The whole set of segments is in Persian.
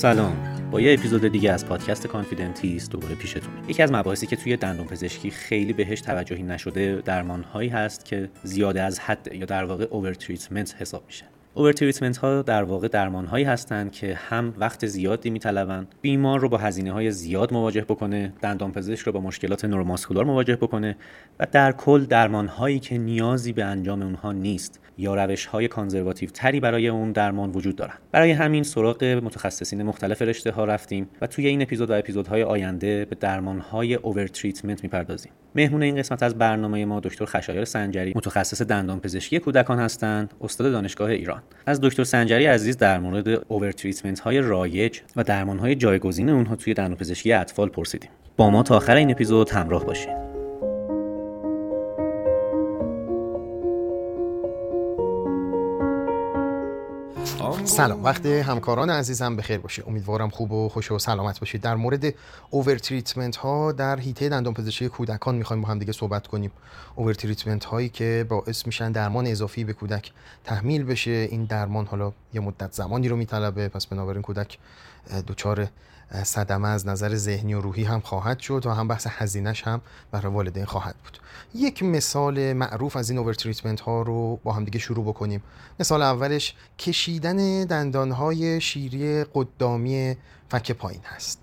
سلام، با یه اپیزود دیگه از پادکست کانفیدنتیست دوباره پیشتون. یکی از مباحثی که توی دندون پزشکی خیلی بهش توجهی نشده، درمان‌هایی هست که زیاده از حد یا در واقع اوورتریتمنت حساب میشن. اوورتریتمنت ها در واقع درمان‌هایی هستند که هم وقت زیادی می‌طلبند، بیمار رو با هزینه‌های زیاد مواجه بکنه، دندانپزشک رو با مشکلات نوروماسکولار مواجه بکنه و در کل درمان‌هایی که نیازی به انجام اونها نیست یا روش‌های کانزرواتیو تری برای اون درمان وجود دارن. برای همین سراغ متخصصین مختلف رشته‌ها رفتیم و توی این اپیزود و اپیزودهای آینده به درمان‌های اوورتریتمنت می‌پردازیم. مهمون این قسمت از برنامه ما دکتر خشایار سنجری، متخصص دندانپزشکی کودکان هستند، استاد دانشگاه ایران. از دکتر سنجری عزیز در مورد اوورتریتمنت های رایج و درمان های جایگزین اونها توی دندانپزشکی اطفال پرسیدیم. با ما تا آخر این اپیزود همراه باشید. سلام، وقت همکاران عزیزم بخیر باشه. امیدوارم خوب و خوش و سلامت باشید. در مورد اوورتریتمنت ها در حیطه دندانپزشکی کودکان میخوایم با هم دیگه صحبت کنیم. اوورتریتمنت هایی که باعث میشن درمان اضافی به کودک تحمیل بشه. این درمان حالا یه مدت زمانی رو میطلبه، پس بنابراین کودک دچار صدمه از نظر ذهنی و روحی هم خواهد شد و هم بحث هزینه‌اش هم برای والدین خواهد بود. یک مثال معروف از این اوورتریتمنت ها رو با هم دیگه شروع بکنیم. مثال اولش کشیدن دندان‌های شیری قدامی فک پایین هست.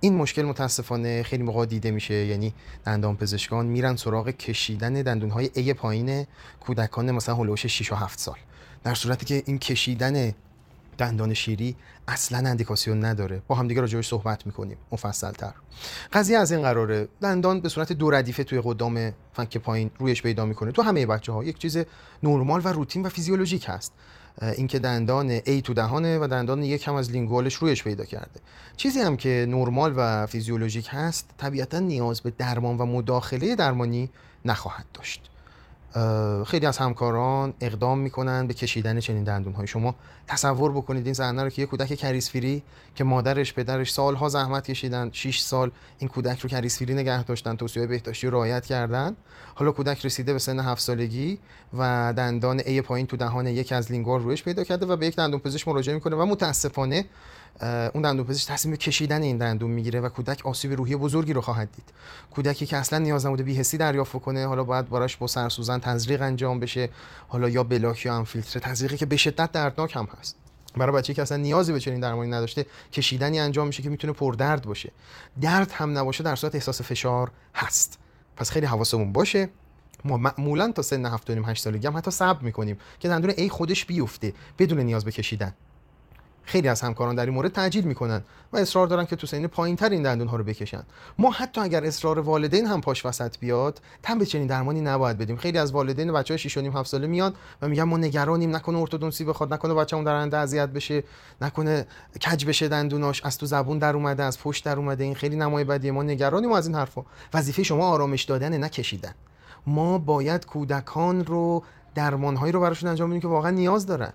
این مشکل متاسفانه خیلی موقع دیده میشه، یعنی دندانپزشکان میرن سراغ کشیدن دندون‌های ای پایین کودکان مثلا هولوش 6 و 7 سال، در صورتی که این کشیدن دندان شیری اصلا اندیکاسیون نداره. با هم دیگه راجعش صحبت میکنیم مفصل‌تر. قضیه از این قراره، دندان به صورت دو ردیفه توی قدام فک پایین رویش پیدا میکنه تو همه بچه‌ها. یک چیز نورمال و روتین و فیزیولوژیک هست اینکه دندان A تو دهانه و دندان یک هم از لینگوالش رویش پیدا کرده. چیزی هم که نورمال و فیزیولوژیک هست طبیعتا نیاز به درمان و مداخله درمانی نخواهد داشت. خیلی از همکاران اقدام میکنن به کشیدن چنین دندون‌های. شما تصور بکنید این صحنه رو که یک کودک کریسفیری که مادرش پدرش سالها زحمت کشیدن، 6 سال این کودک رو کریسفیری نگه داشتن، توصیه‌های بهداشتی رو رعایت کردن، حالا کودک رسیده به سن 7 سالگی و دندان A پایین تو دهان یک از لینگوال رویش پیدا کرده و به یک دندانپزشک مراجعه میکنه و متاسفانه اون دندانپزشک تصمیم کشیدن این دندون میگیره و کودک آسیب روحی بزرگی رو خواهد دید. کودکی که اصلا نیاز نبوده بی‌حسی دریافت کنه، حالا باید براش با سرسوزن تزریق انجام بشه، حالا یا بلاک یا انفیلتره، تزریقی که به شدت دردناک هم هست. برای بچه‌ای که اصلا نیازی به چنین درمانی نداشته، کشیدنی انجام میشه که میتونه پردرد باشه. درد هم نباشه، در صورت احساس فشار هست. پس خیلی حواسمون باشه. ما معمولا تا سن 7 تا 8 سالگی هم حتی صبر می‌کنیم که دندون A خودش بیفته بدون نیاز به کشیدن. خیلی از همکاران در این مورد تعجیل میکنن و اصرار دارن که تو سن پایین‌تر این دندون‌ها رو بکشن. ما حتی اگر اصرار والدین هم پاش وسط بیاد، تن به چنین درمانی نباید بدیم. خیلی از والدین بچه‌های 6 و نیم 7 ساله میان و میگن ما نگرانیم، نکنه ارتودونسی بخواد، نکنه بچه‌مون در آینده اذیت بشه، نکنه کج بشه دندوناش، از تو زبون در اومده، از پشت در اومده، این خیلی نمای بدیه، ما نگرانیم از این حرفا. وظیفه شما آرامش دادن، نه کشیدن. ما باید کودکان رو درمان‌هایی رو براشون انجام بدیم که واقعا نیاز دارن.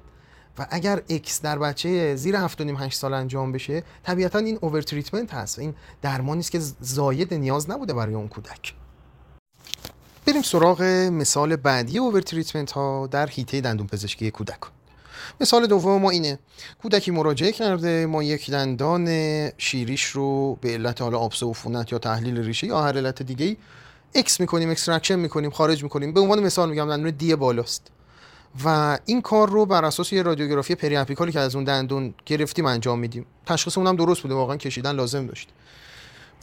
و اگر X در بچه زیر 7.5 سال انجام بشه، طبیعتاً این اوورتریتمنت هست. این درمانی است که زاید نیاز نبوده برای اون کودک. بریم سراغ مثال بعدی اوورتریتمنت ها در حیطه دندانپزشکی کودکان. مثال دوم ما اینه: کودکی مراجعه کرده، ما یک دندان شیریش رو به علت حالا آبسه و عفونت یا تحلیل ریشه یا هر علت دیگه‌ای X می‌کنیم، اکستراکشن می‌کنیم، خارج می‌کنیم. به عنوان مثال میگم دندون دی بالاست. و این کار رو بر اساس یه رادیوگرافی پری اپیکالی که از اون دندون گرفتیم انجام میدیم. تشخیص اونم درست بوده، واقعا کشیدن لازم داشت.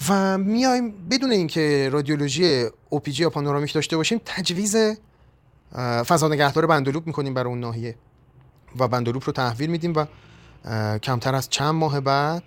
و میایم بدون اینکه رادیولوژی او پی جی یا پانورامیک داشته باشیم، تجویز فضا نگهدار بندلوپ میکنیم برای اون ناحیه و بندلوپ رو تحویل میدیم و کمتر از چند ماه بعد،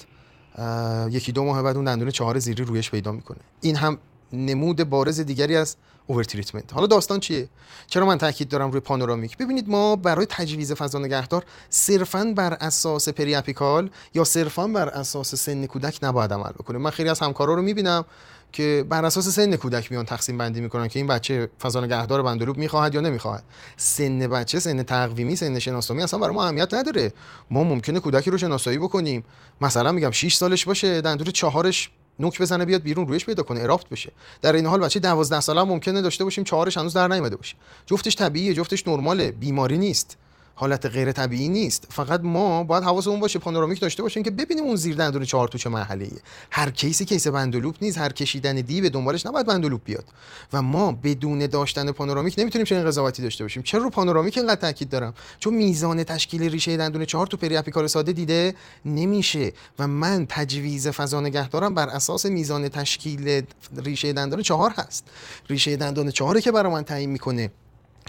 یکی دو ماه بعد، اون دندون 4 زیری رویش پیدا میکنه. این هم نمود بارز دیگری از اوورتریتمنت. حالا داستان چیه؟ چرا من تاکید دارم روی پانورامیک؟ ببینید، ما برای تجویز فضا نگهدار صرفاً بر اساس پری اپیکال یا صرفاً بر اساس سن کودک نباید عمل بکنیم. من خیلی از همکارا رو میبینم که بر اساس سن کودک میان تقسیم بندی میکنن که این بچه فضا نگهدار بندلوپ میخواهد یا نمیخواهد. سن بچه، سن تقویمی، سن شناسایی اصلا برای ما اهمیت نداره. ما ممکنه کودکی رو شناسایی بکنیم، مثلا میگم 6 سالش باشه، دندون 4ش نوک بزنه بیاد بیرون، رویش پیدا کنه، ارافت بشه. در این حال بچه 12 ساله ممکنه داشته باشیم 4ش هنوز در نیامده باشه. جفتش طبیعیه، جفتش نرماله، بیماری نیست. حالت غیر طبیعی نیست، فقط ما باید حواسمون باشه پانورامیک داشته باشیم که ببینیم اون زیر دندون چهار تو چه مرحله‌ایه. هر کیسی کیس بندلوپ نیست، هر کشیدن دی به دنبالش نباید بندلوپ بیاد و ما بدون داشتن پانورامیک نمیتونیم چنین قضاوتی داشته باشیم. چرا رو پانورامیک انقدر تاکید دارم؟ چون میزان تشکیل ریشه دندون چهار تو پری اپیکال ساده دیده نمیشه و من تجویز فضا نگهدارم بر اساس میزان تشکیل ریشه دندون چهار هست. ریشه دندون چهاره که برام تعیین میکنه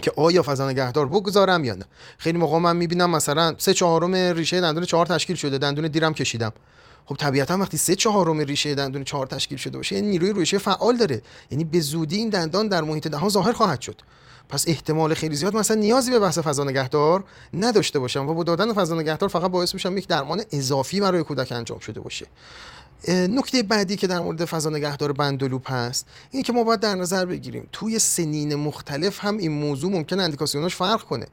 که آیا فضا نگهدار بگذارم یا نه. خیلی موقع من میبینم مثلا 3/4 ریشه دندون 4 تشکیل شده، دندون دیرم کشیدم. خب طبیعتا وقتی 3/4 ریشه دندون 4 تشکیل شده باشه یعنی نیروی رویشه فعال داره، یعنی به زودی این دندان در محیط دهان ظاهر خواهد شد. پس احتمال خیلی زیاد مثلا نیازی به بحث فضا نگهدار نداشته باشم و با دادن فضا نگهدار فقط باعث میشم یک درمان اضافی برای کودک انجام شده باشه. نکته بعدی که در مورد فضا نگهدار بندلوپ هست اینه که ما باید در نظر بگیریم توی سنین مختلف هم این موضوع ممکنه اندیکاسیوناش فرق کنه.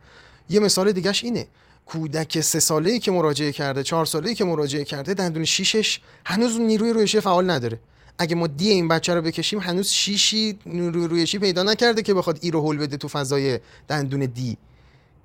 یه مثال دیگه‌ش اینه، کودک 3 ساله‌ای که مراجعه کرده، 4 ساله‌ای که مراجعه کرده، دندون شیشش هنوز نیروی رویشی فعال نداره. اگه ما دی این بچه رو بکشیم هنوز شیشی نیروی رویشی پیدا نکرده که بخواد ای رو هول بده تو فضای دندون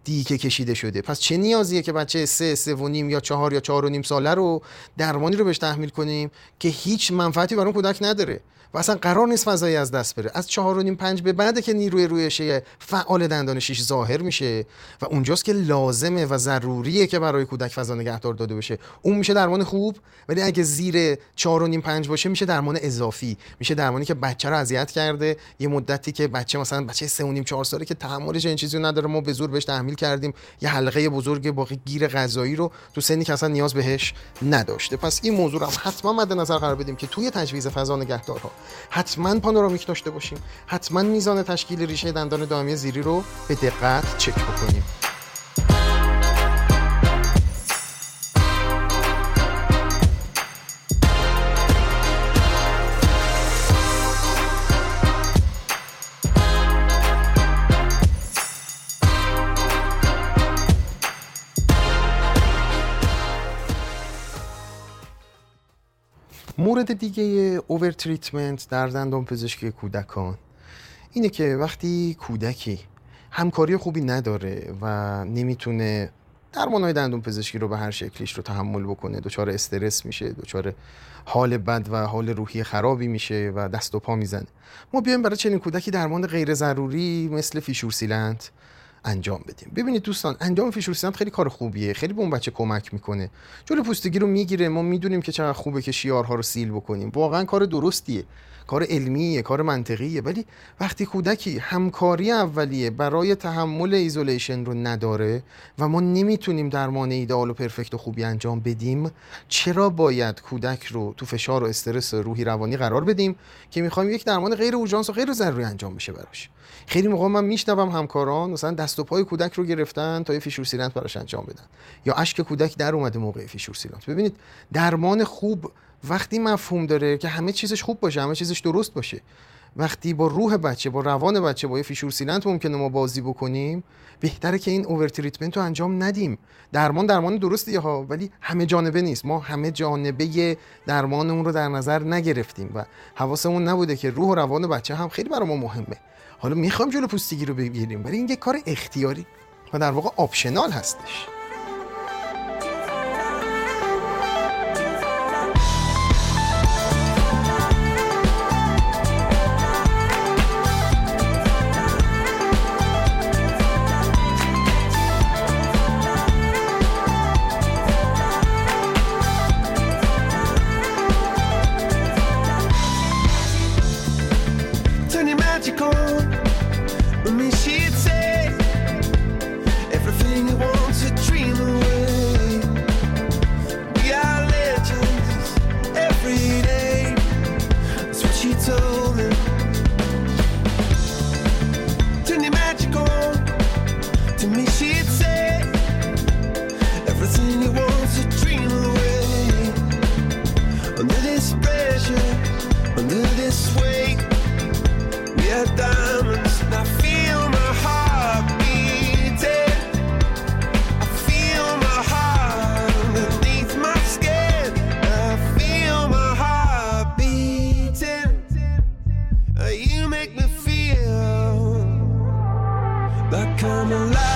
دی که کشیده شده. پس چه نیازیه که بچه 3.5 یا 4 یا 4.5 ساله رو درمانی رو بهش تحمیل کنیم که هیچ منفعتی برای اون کودک نداره و اصلا قرار نیست فضایی از دست بره. از 4.5 به بعده که نیروی رویشه فعال دندان شیش ظاهر میشه و اونجاست که لازمه و ضروریه که برای کودک فضا نگهدار داده بشه. اون میشه درمان خوب، ولی اگه زیر 4.5 باشه میشه درمان اضافی، میشه درمانی که بچه رو اذیت کرده یه مدتی که بچه مثلا بچه 3.5 4 ساله که تحملش این چیزی نداره ما به زور بهش تحمیل کردیم یه حلقه بزرگ باقی گیر غذایی رو تو سنی که اصلا نیاز بهش نداشته. پس این موضوع رو حتما مد نظر قرار بدیم که توی تجویز فضا نگهدارها حتما پانورامیک داشته باشیم، حتما میزان تشکیل ریشه دندان دائمی زیری رو به دقت چک بکنیم. مورد دیگه اوور تریتمنت در دندان پزشکی کودکان اینه که وقتی کودکی همکاری خوبی نداره و نمیتونه درمان‌های دندان پزشکی رو به هر شکلیش رو تحمل بکنه، دچار استرس میشه، دچار حال بد و حال روحی خرابی میشه و دست و پا میزنه، ما بیایم برای چنین کودکی درمان غیر ضروری مثل فیشور سیلنت انجام بدیم. ببینید دوستان، انجام فیشور سیلنت خیلی کار خوبیه، خیلی به اون بچه کمک میکنه، جلوی پوستگی رو میگیره. ما میدونیم که چقدر خوبه که شیارها رو سیل بکنیم، واقعا کار درستیه، کار علمیه، کار منطقیه. ولی وقتی کودکی همکاری اولیه برای تحمل ایزولیشن رو نداره و ما نمیتونیم درمان ایدئال و پرفکت و خوبی انجام بدیم، چرا باید کودک رو تو فشار و استرس روحی روانی قرار بدیم که میخوایم یک درمان غیر اورژانس و غیر ضروری انجام بشه براش؟ خیلی موقع من میشنوم همکاران مثلا دست و پای کودک رو گرفتن تا یه فیشور سیلنت براش انجام بدن یا اشک کودک در اومده موقع فیشور سیلنت. ببینید، درمان خوب وقتی مفهوم داره که همه چیزش خوب باشه، همه چیزش درست باشه. وقتی با روح بچه، با روان بچه، با یه فیشور سیلنت ممکنه ما بازی بکنیم، بهتره که این اوور تریتمنت رو انجام ندیم. درمان درستیه ها، ولی همه جانبه نیست. ما همه جانبه درمانمون رو در نظر نگرفتیم و حواسمون نبوده که روح و روان بچه هم خیلی برای ما مهمه. حالا میخوایم جلو پوستگی رو بگیریم، ولی این یه کار اختیاری و در واقع آپشنال هستش. Come alive.